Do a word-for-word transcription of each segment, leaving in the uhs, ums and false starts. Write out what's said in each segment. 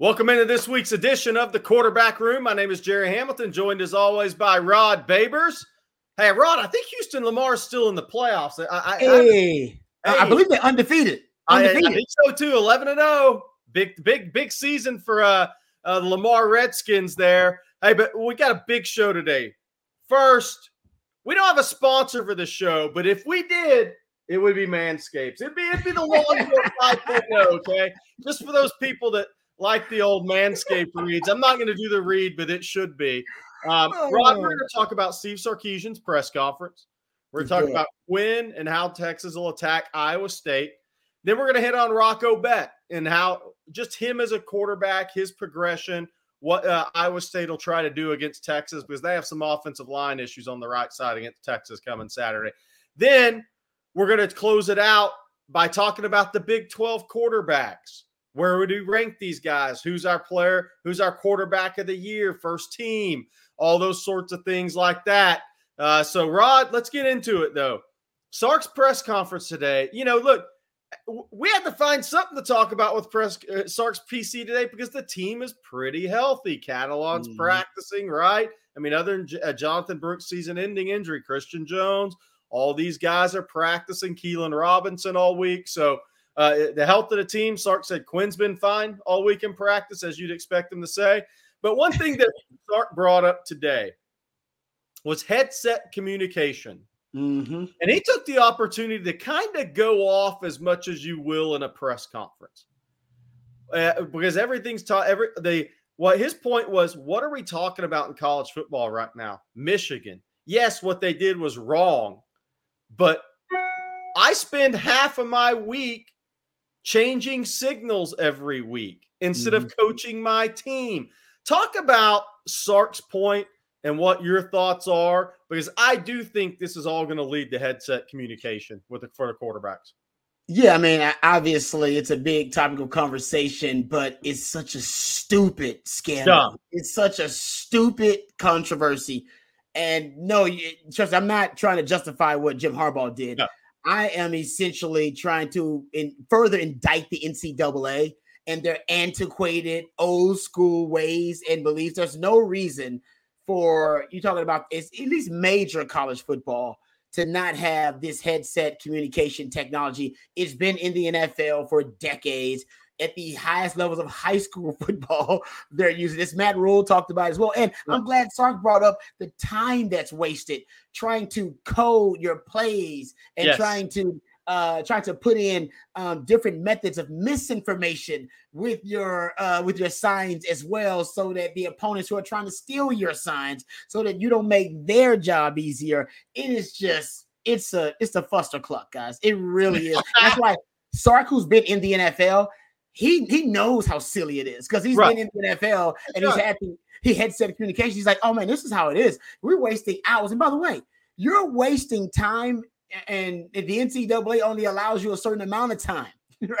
Welcome into this week's edition of the Quarterback Room. My name is Gerry Hamilton, joined as always by Rod Babers. Hey, Rod, I think Houston Lamar's still in the playoffs. I, I, hey. I, hey, I believe they're undefeated. undefeated. I, I think so too, eleven and oh. Big, big, big season for uh, uh, the Lamar Redskins there. Hey, but we got a big show today. First, we don't have a sponsor for the show, but if we did, it would be Manscapes. It'd be, it'd be the long five point oh, okay? Just for those people that like the old Manscaped reads. I'm not going to do the read, but it should be. Um, oh, Rod, we're going to talk about Steve Sarkisian's press conference. We're talking yeah. about Quinn and how Texas will attack Iowa State. Then we're going to hit on Rocco Becht and how just him as a quarterback, his progression, what uh, Iowa State will try to do against Texas because they have some offensive line issues on the right side against Texas coming Saturday. Then we're going to close it out by talking about the Big twelve quarterbacks. Where would we rank these guys? Who's our player? Who's our quarterback of the year? First team? All those sorts of things like that. Uh, so, Rod, let's get into it, though. Sark's press conference today. You know, look, we had to find something to talk about with press uh, Sark's P C today because the team is pretty healthy. Catalan's mm-hmm. practicing, right? I mean, other than J- uh, Jonathan Brooks' season-ending injury, Christian Jones, all these guys are practicing. Keelan Robinson all week. So, Uh, the health of the team, Sark said Quinn's been fine all week in practice, as you'd expect him to say. But one thing that Sark brought up today was headset communication. Mm-hmm. And he took the opportunity to kind of go off as much as you will in a press conference. Uh, because everything's taught. Every, they, well, his point was, what are we talking about in college football right now? Michigan. Yes, what they did was wrong. But I spend half of my week changing signals every week instead mm-hmm. of coaching my team. Talk about Sark's point and what your thoughts are, because I do think this is all going to lead to headset communication with the, for the quarterbacks. Yeah, I mean, obviously it's a big topical conversation, but it's such a stupid scandal. Dumb. It's such a stupid controversy. And no, trust me, I'm not trying to justify what Jim Harbaugh did. No. I am essentially trying to in, further indict the N C double A and their antiquated, old school ways and beliefs. There's no reason for you talking about it's at least major college football to not have this headset communication technology. It's been in the N F L for decades. At the highest levels of high school football, they're using this. Matt Rhule talked about it as well. And I'm glad Sark brought up the time that's wasted trying to code your plays and yes. trying to uh, trying to put in um, different methods of misinformation with your uh, with your signs as well, so that the opponents who are trying to steal your signs, so that you don't make their job easier. It is just it's a it's a fustercluck, guys. It really is. That's why Sark, who's been in the N F L. He he knows how silly it is because he's right. been in the N F L and he's had the, he headset communication. He's like, oh, man, this is how it is. We're wasting hours. And by the way, you're wasting time, and the N C double A only allows you a certain amount of time,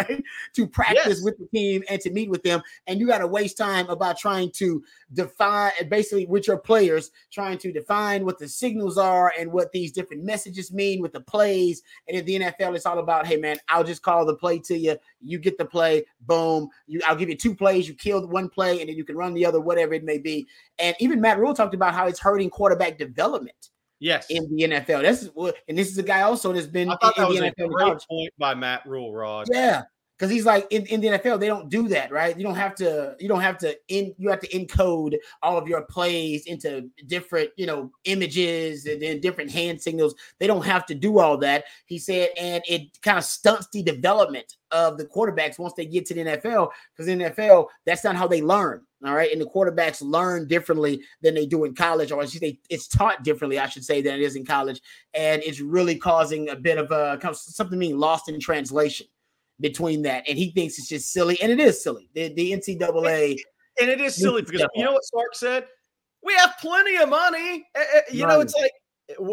right, to practice yes. with the team and to meet with them. And you got to waste time about trying to define – basically with your players, trying to define what the signals are and what these different messages mean with the plays. And in the N F L, it's all about, hey, man, I'll just call the play to you. You get the play. Boom. You, I'll give you two plays. You kill one play, and then you can run the other, whatever it may be. And even Matt Rhule talked about how it's hurting quarterback development. Yes, in the N F L. That's and this is a guy also that's been I thought in that the was N F L. A great point by Matt Rhule, Rod. Yeah, because he's like in, in the N F L, they don't do that, right? You don't have to. You don't have to. In, you have to encode all of your plays into different, you know, images and then different hand signals. They don't have to do all that. He said, and it kind of stunts the development of the quarterbacks once they get to the N F L, because in the N F L, that's not how they learn. All right. And the quarterbacks learn differently than they do in college, or it's taught differently, I should say, than it is in college. And it's really causing a bit of a something being lost in translation between that. And he thinks it's just silly. And it is silly. The, the N C double A. And it is silly because you know what Sark said? We have plenty of money. You know, it's like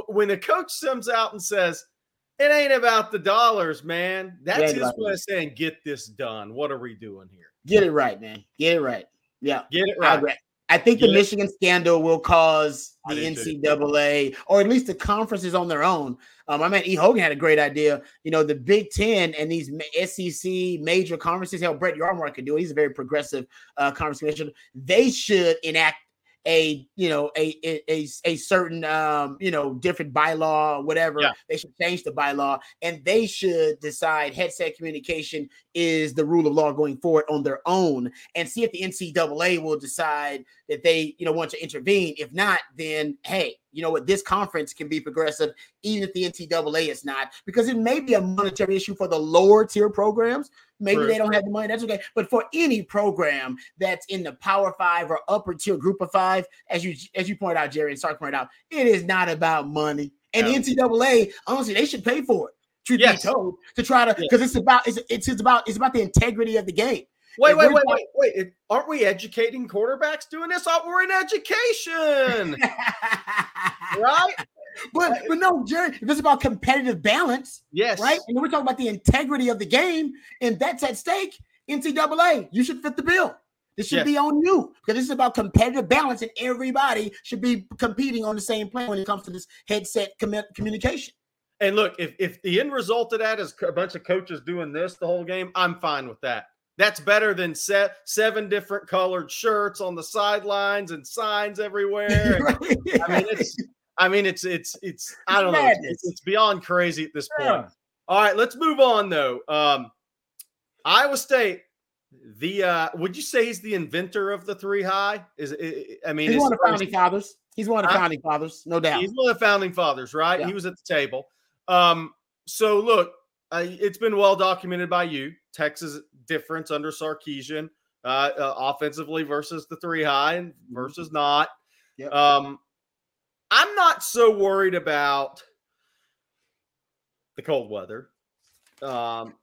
when the coach comes out and says, it ain't about the dollars, man. That's his way of saying, get this done. What are we doing here? Get it right, man. Get it right. Yeah, get it right. I, I think the yeah. Michigan scandal will cause the N C double A or at least the conferences on their own. Um, I mean, E. Hogan had a great idea. You know, the Big Ten and these S E C major conferences, hell, Brett Yarmark could do it. He's a very progressive uh, conference commissioner. They should enact a, you know, a a, a certain, um, you know, different bylaw, whatever. Yeah. They should change the bylaw, and they should decide headset communication is the rule of law going forward on their own, and see if the N C double A will decide that they, you know, want to intervene. If not, then, hey, you know what, this conference can be progressive, even if the N C double A is not, because it may be a monetary issue for the lower tier programs. Maybe they don't have the money. That's okay. But for any program that's in the Power Five or upper tier Group of Five, as you as you pointed out, Gerry and Sark pointed out, it is not about money. And no. N C double A, honestly, they should pay for it. Truth yes. be told, to try to because yes. it's about it's it's it's about it's about the integrity of the game. Wait, wait, wait, wait, wait. Aren't we educating quarterbacks doing this? Oh, we're in education. Right? But but no, Gerry, if it's about competitive balance, yes, right? And we're talking about the integrity of the game, and that's at stake. N C double A, you should fit the bill. This should yes. be on you, because this is about competitive balance, and everybody should be competing on the same plane when it comes to this headset com- communication. And look, if, if the end result of that is a bunch of coaches doing this the whole game, I'm fine with that. That's better than set seven different colored shirts on the sidelines and signs everywhere. And, right. I mean, it's I mean, it's, it's, it's, I don't know. It's, it's beyond crazy at this point. Yeah. All right, let's move on though. Um, Iowa State, the, uh, would you say he's the inventor of the three high? Is it, I mean, he's one of the founding fathers. He's one of the founding fathers, no doubt. He's one of the founding fathers, right? Yeah. He was at the table. Um, so look, uh, it's been well documented by you, Texas difference under Sarkisian, uh, uh offensively versus the three high and versus not. Yep. Um, I'm not so worried about the cold weather um,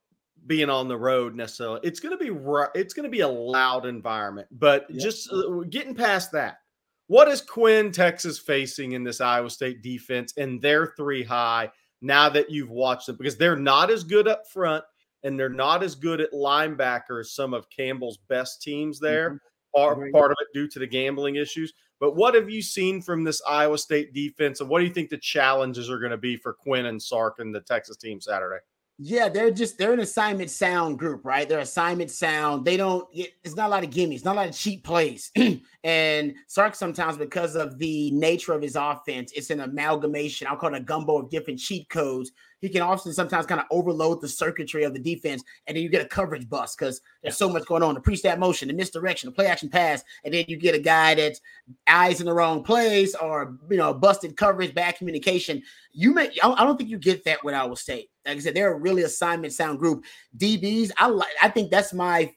being on the road necessarily. It's going to be it's going to be a loud environment, but yep. just uh, getting past that, what is Quinn, Texas facing in this Iowa State defense and their three high now that you've watched them? Because they're not as good up front and they're not as good at linebacker as some of Campbell's best teams there. Mm-hmm. Part, part of it due to the gambling issues. But what have you seen from this Iowa State defense, and what do you think the challenges are going to be for Quinn and Sark and the Texas team Saturday? Yeah, they're just they're an assignment sound group, right? They're assignment sound. They don't. It's not a lot of gimmies, not a lot of cheap plays. And Sark sometimes, because of the nature of his offense, it's an amalgamation. I'll call it a gumbo of different cheat codes. He can often sometimes kind of overload the circuitry of the defense, and then you get a coverage bust because there's so much going on. The pre-snap motion, the misdirection, the play-action pass, and then you get a guy that's eyes in the wrong place or, you know, busted coverage, bad communication. You may, I don't think you get that with Iowa State. Like I said, they're a really assignment sound group. D Bs, I like. I think that's my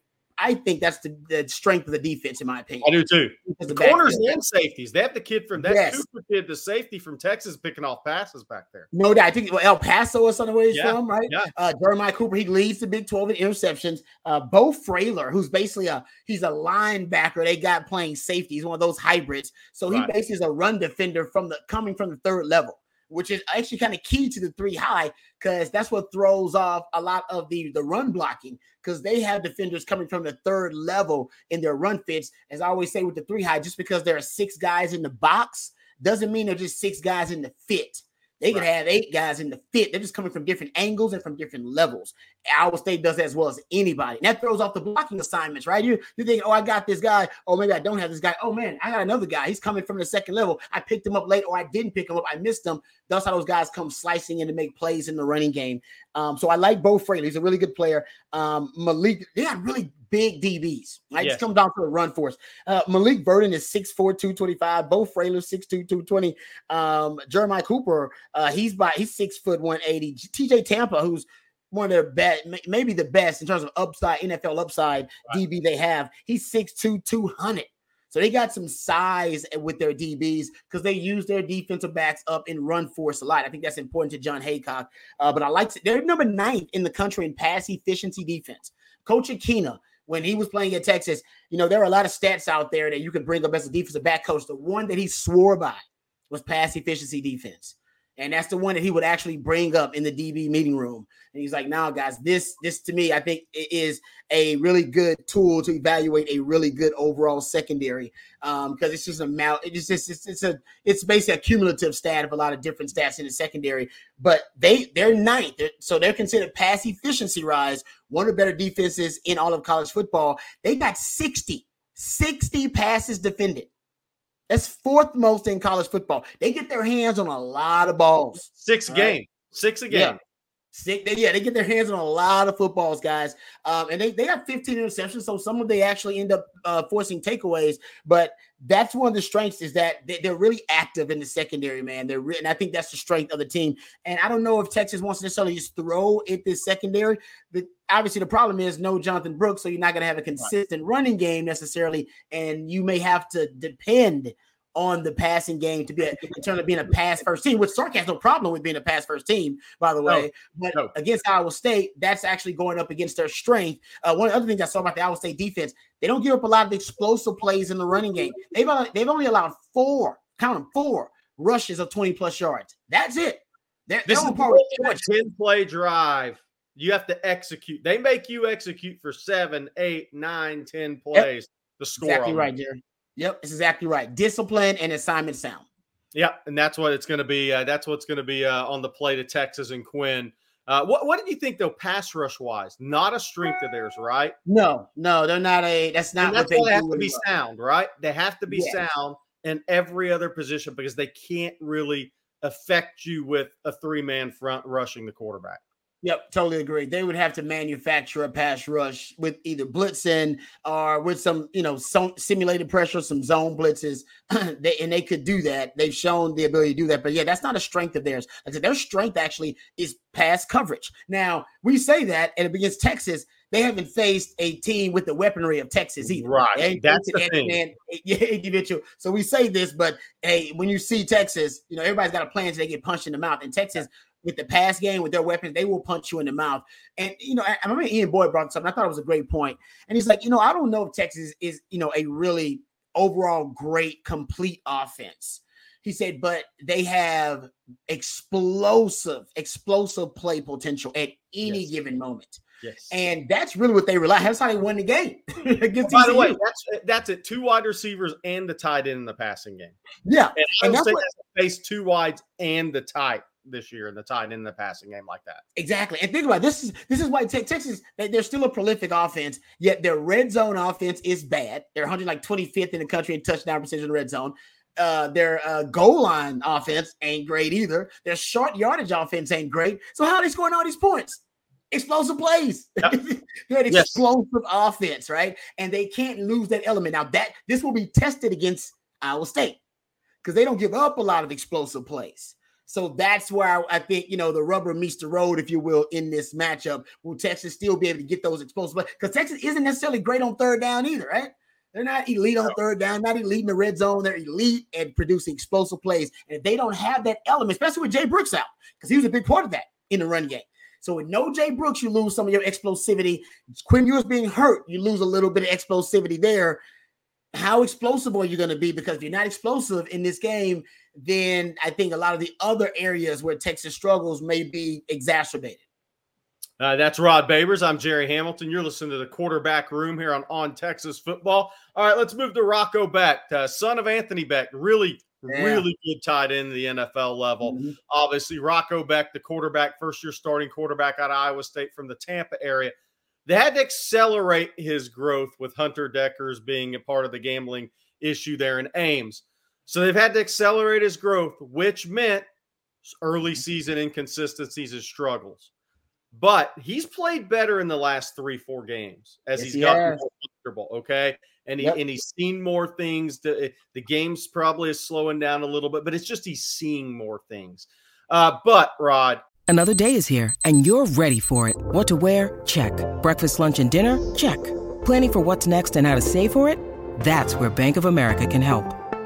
I think that's the, the strength of the defense, in my opinion. I do too. The corners back and safeties. They have the kid from that yes. Cooper kid, the safety from Texas, picking off passes back there. No doubt. I think well, El Paso or something where he's yeah. from, right? Yeah. Uh, Jeremiah Cooper, he leads the Big twelve in interceptions. Uh, Bo Frailer, who's basically a he's a linebacker. They got playing safety. He's one of those hybrids. So right. he basically is a run defender from the coming from the third level, which is actually kind of key to the three high, because that's what throws off a lot of the, the run blocking, because they have defenders coming from the third level in their run fits. As I always say with the three high, just because there are six guys in the box doesn't mean they're just six guys in the fit. They can right. have eight guys in the fit. They're just coming from different angles and from different levels. Iowa State does that as well as anybody. And that throws off the blocking assignments, right? You, you think, oh, I got this guy. Oh, maybe I don't have this guy. Oh, man, I got another guy. He's coming from the second level. I picked him up late, or I didn't pick him up. I missed him. That's how those guys come slicing in to make plays in the running game. Um, so I like Bo Frailer. He's a really good player. Um, Malik, they got really big D Bs. Right? Yes. Just come down to the run force. Uh, Malik Burden is six four, two twenty-five. Bo Frailer, six two, two twenty. Um, Jeremiah Cooper, uh, he's by he's six foot one eighty. T J Tampa, who's one of their best, maybe the best in terms of upside, N F L upside right. D B they have. He's six two, two hundred. So they got some size with their D Bs because they use their defensive backs up in run force a lot. I think that's important to John Haycock. Uh, but I like to, they're number ninth in the country in pass efficiency defense. Coach Akina, when he was playing at Texas, you know, there are a lot of stats out there that you could bring up as a defensive back coach. The one that he swore by was pass efficiency defense. And that's the one that he would actually bring up in the D B meeting room. And he's like, now, nah, guys, this, this to me, I think it is a really good tool to evaluate a really good overall secondary. Um, because it's just a mal- it's just it's, it's a it's basically a cumulative stat of a lot of different stats in the secondary. But they they're ninth, they're, so they're considered pass efficiency rise, one of the better defenses in all of college football. They got sixty, sixty passes defended. That's fourth most in college football. They get their hands on a lot of balls. Six a game. Right? Six a game. Yeah. Six, they, yeah, they get their hands on a lot of footballs, guys. Um, and they, they have fifteen interceptions, so some of they actually end up uh, forcing takeaways. But that's one of the strengths is that they, they're really active in the secondary, man. They're re- And I think that's the strength of the team. And I don't know if Texas wants to necessarily just throw at this secondary. The, obviously, the problem is no Jonathan Brooks, so you're not going to have a consistent running game necessarily, and you may have to depend on the passing game to be a, in terms of being a pass first team, which Sark has no problem with being a pass first team, by the way. No, but no. Against Iowa State, that's actually going up against their strength. Uh, one of the other things I saw about the Iowa State defense, they don't give up a lot of explosive plays in the running game. They've only, they've only allowed four, count them, four rushes of twenty plus yards. That's it. They're, this is a ten play drive. You have to execute. They make you execute for seven, eight, nine, ten plays. Yep. The score. Exactly right, Jerry. Yep, it's exactly right. Discipline and assignment sound. Yeah, and that's what it's going to be. Uh, that's what's going to be uh, on the plate of Texas and Quinn. Uh, what What did you think though, pass rush wise? Not a strength of theirs, right? No, no, they're not a. That's not. And that's what they, why they have to be well. sound, right? They have to be yeah. sound in every other position because they can't really affect you with a three man front rushing the quarterback. Yep, totally agree. They would have to manufacture a pass rush with either blitzing or with some, you know, some simulated pressure, some zone blitzes, they, and they could do that. They've shown the ability to do that. But, yeah, that's not a strength of theirs. Like I said, their strength actually is pass coverage. Now, we say that, and against Texas, they haven't faced a team with the weaponry of Texas either. Right, that's the thing. Individual. So we say this, but, hey, when you see Texas, you know, everybody's got a plan so they get punched in the mouth. And Texas – with the pass game, with their weapons, they will punch you in the mouth. And, you know, I, I remember Ian Boyd brought this up, and I thought it was a great point. And he's like, you know, I don't know if Texas is, you know, a really overall great, complete offense. He said, but they have explosive, explosive play potential at any yes. given moment. Yes. And that's really what they rely on. That's how they won the game. Well, by the way, that's, that's it. Two wide receivers and the tight end in the passing game. Yeah. And, and I would say what, that's face two wides and the tight. This year, and the tight end in the passing game like that. Exactly. And think about it. This is this is why Texas, they're still a prolific offense, yet their red zone offense is bad. They're one hundred twenty-fifth in the country in touchdown percentage in the red zone. Uh, their uh, goal line offense ain't great either. Their short yardage offense ain't great. So how are they scoring all these points? Explosive plays. Yep. They're an explosive yes. offense, right? And they can't lose that element. Now, that this will be tested against Iowa State because they don't give up a lot of explosive plays. So that's where I think, you know, the rubber meets the road, if you will, in this matchup. Will Texas still be able to get those explosive? Because Texas isn't necessarily great on third down either, right? They're not elite on third down, not elite in the red zone. They're elite at producing explosive plays. And if they don't have that element, especially with Jay Brooks out, because he was a big part of that in the run game. So with no Jay Brooks, you lose some of your explosivity. Quinn Ewers being hurt, you lose a little bit of explosivity there. How explosive are you going to be? Because if you're not explosive in this game, then I think a lot of the other areas where Texas struggles may be exacerbated. Uh, that's Rod Babers. I'm Gerry Hamilton. You're listening to the Quarterback Room here on On Texas Football. All right, let's move to Rocco Becht, uh, son of Anthony Becht. Really, yeah. really good tight end to the N F L level. Mm-hmm. Obviously, Rocco Becht, the quarterback, first-year starting quarterback out of Iowa State from the Tampa area. They had to accelerate his growth with Hunter Dekkers being a part of the gambling issue there in Ames. So they've had to accelerate his growth, which meant early season inconsistencies and struggles. But he's played better in the last three, four games as yes, he's he gotten has. more comfortable, okay? And, he, yep. and he's seen more things. The, the game's probably is slowing down a little bit, but it's just he's seeing more things. Uh, but, Rod, another day is here, and you're ready for it. What to wear? Check. Breakfast, lunch, and dinner? Check. Planning for what's next and how to save for it? That's where Bank of America can help.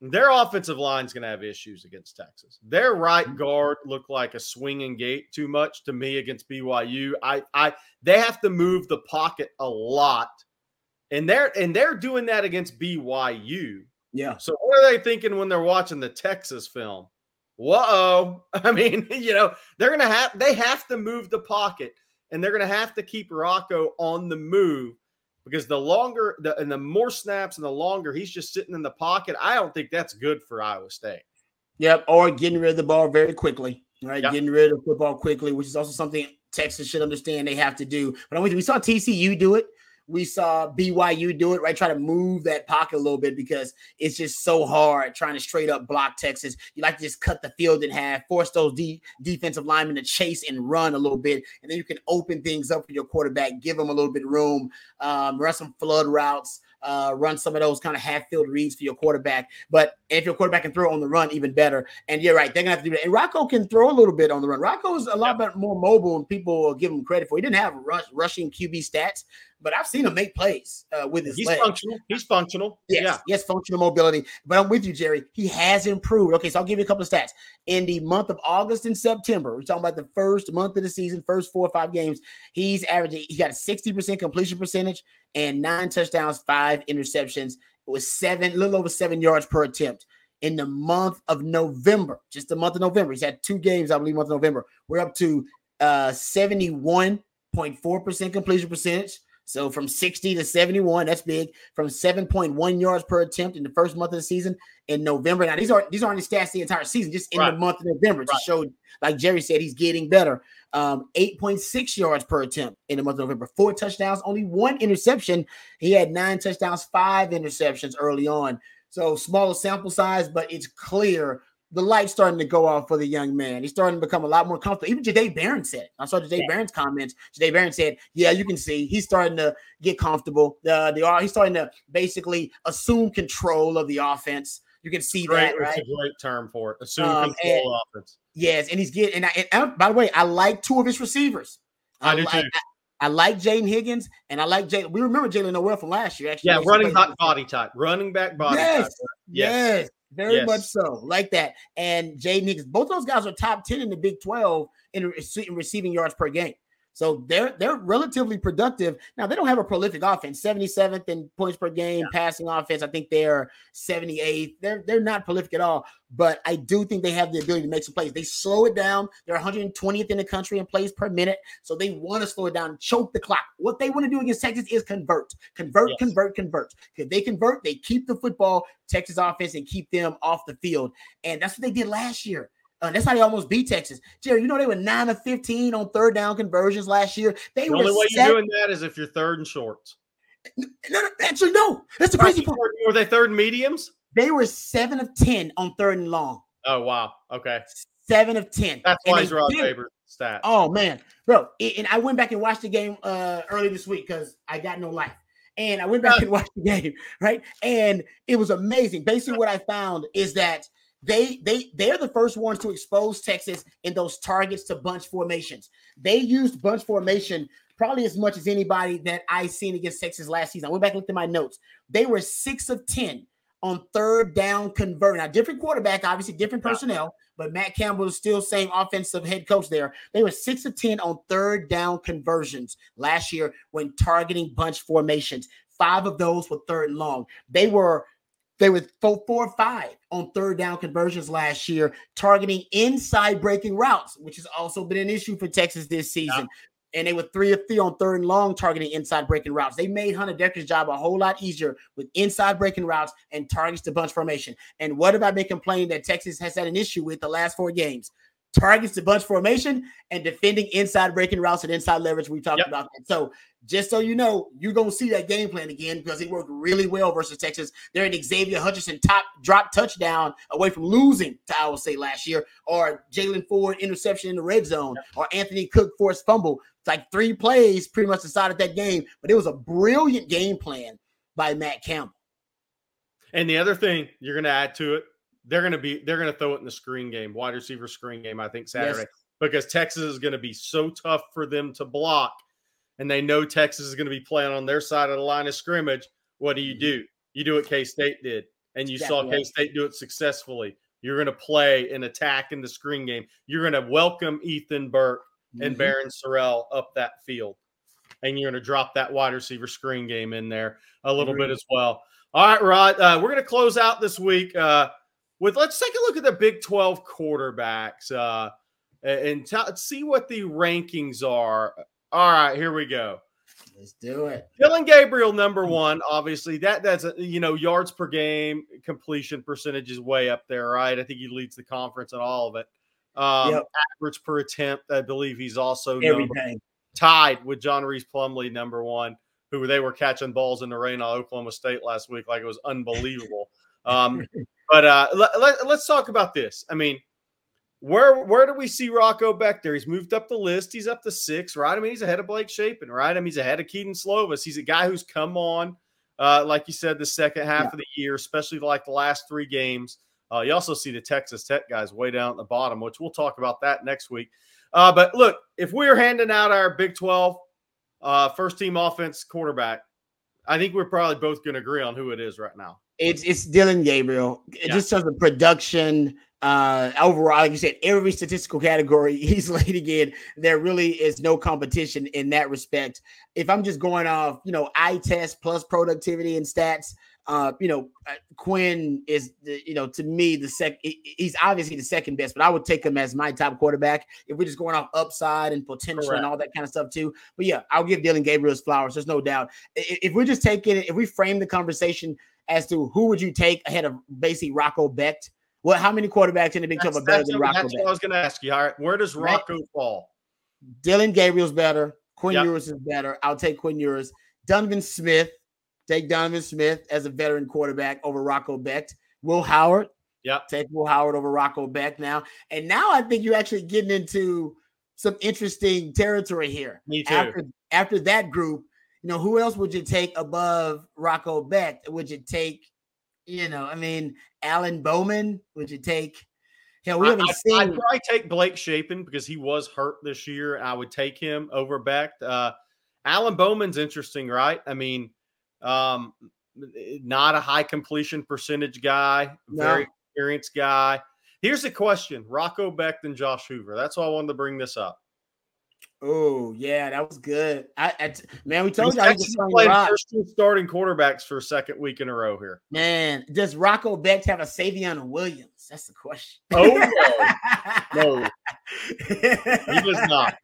their offensive line is going to have issues against Texas. Their right guard looked like a swinging gate too much to me against B Y U. I, I, they have to move the pocket a lot, and they're and they're doing that against B Y U. Yeah. So what are they thinking when they're watching the Texas film? Whoa! I mean, you know, they're going to have they have to move the pocket, and they're going to have to keep Rocco on the move. Because the longer the, and the more snaps and the longer he's just sitting in the pocket, I don't think that's good for Iowa State. Yep, or getting rid of the ball very quickly, right? Yep. Getting rid of the football quickly, which is also something Texas should understand they have to do. But we saw T C U do it. We saw B Y U do it, right? Try to move that pocket a little bit because it's just so hard trying to straight up block Texas. You like to just cut the field in half, force those de- defensive linemen to chase and run a little bit, and then you can open things up for your quarterback, give them a little bit of room, um, run some flood routes, uh, run some of those kind of half-field reads for your quarterback. But if your quarterback can throw on the run, even better. And you're right, they're going to have to do that. And Rocco can throw a little bit on the run. Rocco is a lot yeah. more mobile, and people will give him credit for. He didn't have rush, rushing Q B stats, but I've seen him make plays uh, with his He's legs. functional. He's functional. Yes, yeah. Yes, functional mobility. But I'm with you, Jerry. He has improved. Okay, so I'll give you a couple of stats. In the month of August and September, we're talking about the first month of the season, first four or five games, he's averaging, he got a sixty percent completion percentage and nine touchdowns, five interceptions. It was seven, a little over seven yards per attempt. In the month of November, just the month of November, he's had two games, I believe, month of November. We're up to uh, seventy-one point four percent completion percentage. So from sixty to seventy-one, that's big. From seven point one yards per attempt in the first month of the season in November. Now, these are these aren't the stats the entire season, just in right. the month of November. Right. To show, like Jerry said, he's getting better. Um, eight point six yards per attempt in the month of November. Four touchdowns, only one interception. He had nine touchdowns, five interceptions early on. So smaller sample size, but it's clear the light's starting to go off for the young man. He's starting to become a lot more comfortable. Even Jahdae Barron said it. I saw Jahdae yeah. Barron's comments. Jahdae Barron said, yeah, you can see he's starting to get comfortable. Uh, the He's starting to basically assume control of the offense. You can see great, that, right? That's a great term for it. Assume um, control and, offense. Yes, and he's getting – and I, by the way, I like two of his receivers. I, I do like, too. I, I like Jayden Higgins, and I like Jay. We remember Jaylin Noel from last year. Actually, yeah, running back body type. Running back body yes. type. Yes, yes. Very yes. much so, like that. And Jay Nicks, both those guys are top ten in the Big twelve in, re- in receiving yards per game. So they're they're relatively productive. Now, they don't have a prolific offense, seventy-seventh in points per game, yeah. passing offense. I think they're seventy-eighth. They're, they're not prolific at all, but I do think they have the ability to make some plays. They slow it down. They're one hundred twentieth in the country in plays per minute, so they want to slow it down, choke the clock. What they want to do against Texas is convert, convert, yes. convert, convert. If they convert, they keep the football, Texas offense, and keep them off the field. And that's what they did last year. Uh, that's how they almost beat Texas. Jerry, you know they were nine of fifteen on third down conversions last year. They the were only way seven- you're doing that is if you're third and short. No, no, actually, no. That's the crazy part. Were they third and mediums? They were seven of ten on third and long. Oh, wow. Okay. seven of ten. That's why he's Rod Babers' stat. Oh, man. Bro, and I went back and watched the game uh, early this week because I got no life. And I went back and watched the game, right? And it was amazing. Basically, what I found is that They they they're the first ones to expose Texas in those targets to bunch formations. They used bunch formation probably as much as anybody that I seen against Texas last season. I went back and looked at my notes. They were six of ten on third down converting. Now, different quarterback, obviously different personnel, but Matt Campbell is still same offensive head coach there. They were six of ten on third down conversions last year when targeting bunch formations. Five of those were third and long. They were They were four, four, five on third down conversions last year, targeting inside breaking routes, which has also been an issue for Texas this season. Yeah. And they were three of three on third and long, targeting inside breaking routes. They made Hunter Dekkers' job a whole lot easier with inside breaking routes and targets to bunch formation. And what have I been complaining that Texas has had an issue with the last four games? targets to bunch formation, and defending inside breaking routes and inside leverage. We talked yep. about that. So just so you know, you're going to see that game plan again because it worked really well versus Texas. They're an Xavier Hutchinson top drop touchdown away from losing to Iowa State last year, or Jaylen Ford interception in the red zone, yep. or Anthony Cook forced fumble. It's like three plays pretty much decided that game, but it was a brilliant game plan by Matt Campbell. And the other thing you're going to add to it, They're going to be, they're going to throw it in the screen game, wide receiver screen game, I think Saturday, yes. because Texas is going to be so tough for them to block. And they know Texas is going to be playing on their side of the line of scrimmage. What do you do? You do what K-State did. And you exactly. saw K-State do it successfully. You're going to play and attack in the screen game. You're going to welcome Ethan Burke mm-hmm. and Baron Sorrell up that field. And you're going to drop that wide receiver screen game in there a little mm-hmm. bit as well. All right, Rod, uh, we're going to close out this week. Uh, With let's take a look at the Big twelve quarterbacks uh, and t- see what the rankings are. All right, here we go. Let's do it. Dillon Gabriel, number one, obviously. That that's a, you know yards per game, completion percentage is way up there, right? I think he leads the conference in all of it. Um, yep. Average per attempt, I believe he's also number, tied with John Reese Plumlee, number one, who they were catching balls in the rain on Oklahoma State last week like it was unbelievable. um, But uh, let, let, let's talk about this. I mean, where where do we see Rocco Becht there? He's moved up the list. He's up to six, right? I mean, he's ahead of Blake Shapen, right? I mean, he's ahead of Keaton Slovis. He's a guy who's come on, uh, like you said, the second half yeah. of the year, especially like the last three games. Uh, you also see the Texas Tech guys way down at the bottom, which we'll talk about that next week. Uh, but look, if we're handing out our Big twelve uh, first-team offense quarterback, I think we're probably both going to agree on who it is right now. It's it's Dillon Gabriel. It yeah. just does the production uh, overall. Like you said, every statistical category he's leading in. There really is no competition in that respect. If I'm just going off, you know, eye test plus productivity and stats, uh, you know, Quinn is, the, you know, to me the sec. He's obviously the second best, but I would take him as my top quarterback if we're just going off upside and potential Correct. And all that kind of stuff too. But yeah, I'll give Dillon Gabriel his flowers. There's no doubt. If we're just taking it, if we frame the conversation as to who would you take ahead of basically Rocco Becht? Well, how many quarterbacks in the Big twelve are better than Rocco Becht? That's what I was going to ask you. All right, where does Rocco right. fall? Dillon Gabriel's better. Quinn yep. Ewers is better. I'll take Quinn Ewers. Donovan Smith. Take Donovan Smith as a veteran quarterback over Rocco Becht. Will Howard. Yep. Take Will Howard over Rocco Becht now. And now I think you're actually getting into some interesting territory here. Me too. After, after that group, you know, who else would you take above Rocco Becht? Would you take, you know, I mean, Alan Bowman? Would you take? Hell, we haven't I, seen. I'd probably take Blake Shapen because he was hurt this year. I would take him over Becht. Uh, Alan Bowman's interesting, right? I mean, um, not a high completion percentage guy, no. very experienced guy. Here's the question: Rocco Becht and Josh Hoover. That's why I wanted to bring this up. Oh, yeah, that was good. I, I Man, we told you I was playing first two starting quarterbacks for a second week in a row here. Man, does Rocco Becht have a Savion Williams? That's the question. Oh, no. no. He does not.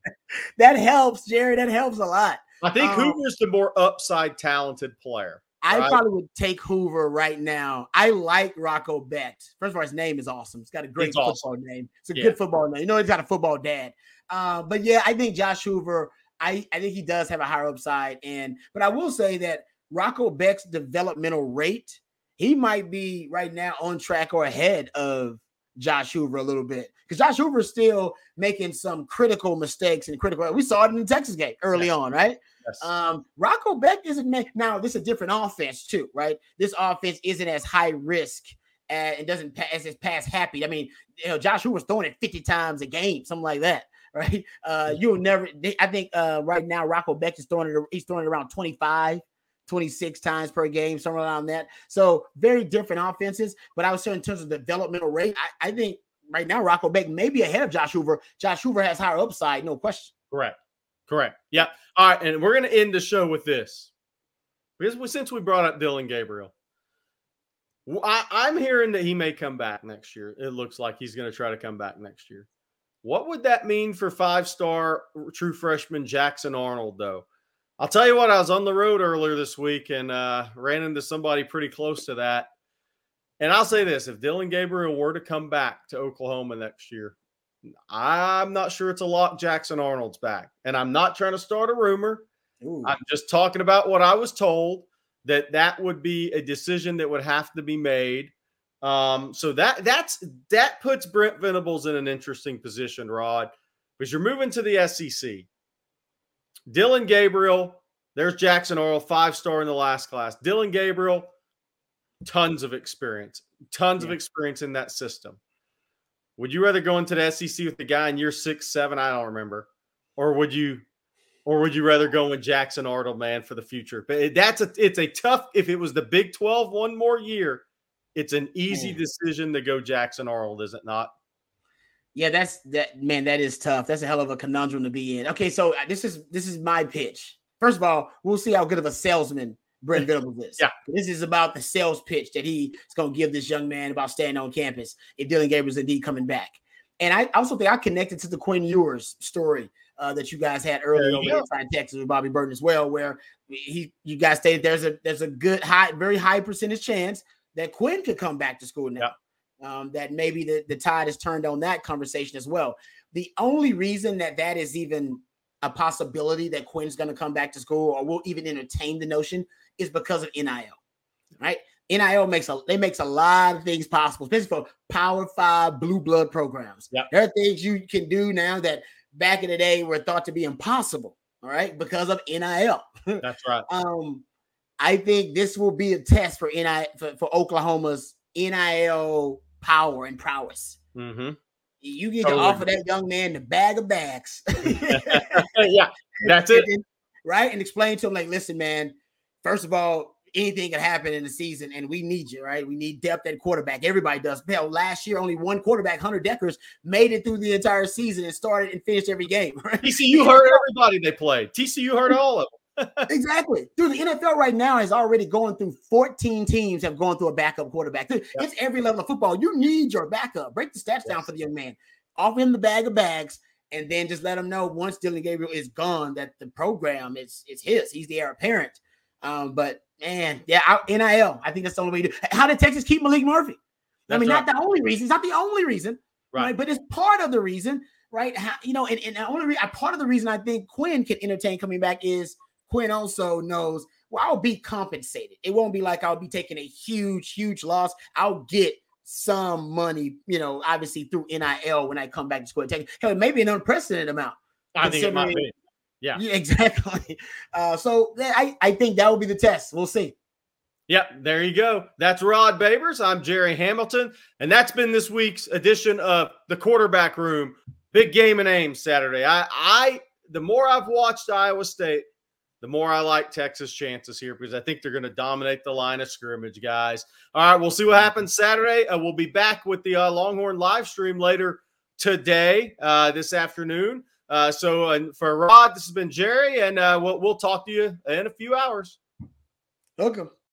That helps, Jerry. That helps a lot. I think um, Hoover's the more upside talented player. Right? I probably would take Hoover right now. I like Rocco Becht. First of all, his name is awesome. He's got a great it's football awesome. name. It's a yeah. good football name. You know, he's got a football dad. Uh, but yeah, I think Josh Hoover, I, I think he does have a higher upside. And but I will say that Rocco Becht's developmental rate, he might be right now on track or ahead of Josh Hoover a little bit because Josh Hoover's still making some critical mistakes and critical. We saw it in the Texas game early yes. on, right? Yes. Um, Rocco Becht isn't make, now. This is a different offense too, right? This offense isn't as high risk. And doesn't pass as pass happy. I mean, you know, Josh Hoover's throwing it fifty times a game, something like that. Right, uh, you'll never. They, I think uh, right now Rocco Becht is throwing it. He's throwing it around twenty-five, twenty-six times per game, somewhere around that. So very different offenses. But I would say in terms of developmental rate, I, I think right now Rocco Becht may be ahead of Josh Hoover. Josh Hoover has higher upside, no question. Correct, correct. Yeah. All right, and we're gonna end the show with this because we, since we brought up Dillon Gabriel, I, I'm hearing that he may come back next year. It looks like he's gonna try to come back next year. What would that mean for five-star true freshman Jackson Arnold, though? I'll tell you what, I was on the road earlier this week and uh, ran into somebody pretty close to that. And I'll say this, if Dillon Gabriel were to come back to Oklahoma next year, I'm not sure it's a lock Jackson Arnold's back. And I'm not trying to start a rumor. Ooh. I'm just talking about what I was told, that that would be a decision that would have to be made. Um, so that that's that puts Brent Venables in an interesting position, Rod, because you're moving to the S E C. Dillon Gabriel, there's Jackson Arnold, five-star in the last class. Dillon Gabriel, tons of experience, tons yeah. of experience in that system. Would you rather go into the S E C with the guy in year six, seven? I don't remember. Or would you, or would you rather go with Jackson Arnold, man, for the future? But that's a, it's a tough. If it was the Big twelve, one more year, it's an easy decision to go Jackson Arnold, is it not? Yeah, that's that man. That is tough. That's a hell of a conundrum to be in. Okay, so this is this is my pitch. First of all, we'll see how good of a salesman Brent Venables is. Yeah. This is about the sales pitch that he's going to give this young man about staying on campus if Dillon Gabriel's indeed coming back. And I also think I connected to the Quinn Ewers story uh, that you guys had earlier over Inside Texas with Bobby Burton as well, where he you guys stated there's a there's a good high, very high percentage chance that Quinn could come back to school now. Yeah. Um, that maybe the, the tide has turned on that conversation as well. The only reason that that is even a possibility that Quinn's going to come back to school or will even entertain the notion is because of N I L, right? N I L makes a they makes a lot of things possible, especially for Power Five blue blood programs. Yep. There are things you can do now that back in the day were thought to be impossible, all right, because of N I L. That's right. um, I think this will be a test for N I for, for Oklahoma's N I L power and prowess. Mm-hmm. You get totally to offer that young man the bag of bags. Yeah, that's it, and, right? And explain to him, like, listen, man. First of all, anything could happen in the season, and we need you, right? We need depth at quarterback. Everybody does. Hell, last year, only one quarterback, Hunter Dekkers, made it through the entire season and started and finished every game. Right? T C U hurt everybody they played. T C U hurt all of them. Exactly. Dude, the N F L right now is already going through fourteen teams have gone through a backup quarterback. Dude, yeah. It's every level of football. You need your backup. Break the stats yeah. down for the young man. Offer him the bag of bags, and then just let him know once Dillon Gabriel is gone that the program is, is his. He's the heir apparent. Um, but man, yeah, I, N I L. I think that's the only way to do. How did Texas keep Malik Murphy? That's I mean, right. not the only reason. It's not the only reason, right? right? But it's part of the reason, right? How, you know, and, and the only re- part of the reason I think Quinn can entertain coming back is Quinn also knows, well, I'll be compensated. It won't be like I'll be taking a huge, huge loss. I'll get some money, you know, obviously through N I L when I come back to school. Hell, maybe an unprecedented amount. I think it might be. Yeah. yeah, exactly. Uh, so I, I think that will be the test. We'll see. Yep, there you go. That's Rod Babers. I'm Gerry Hamilton. And that's been this week's edition of the Quarterback Room. Big game in Ames Saturday. I, I the more I've watched Iowa State, the more I like Texas' chances here because I think they're going to dominate the line of scrimmage, guys. All right, we'll see what happens Saturday. Uh, we'll be back with the uh, Longhorn live stream later today, uh, this afternoon. Uh, so uh, for Rod, this has been Gerry, and uh, we'll, we'll talk to you in a few hours. Welcome.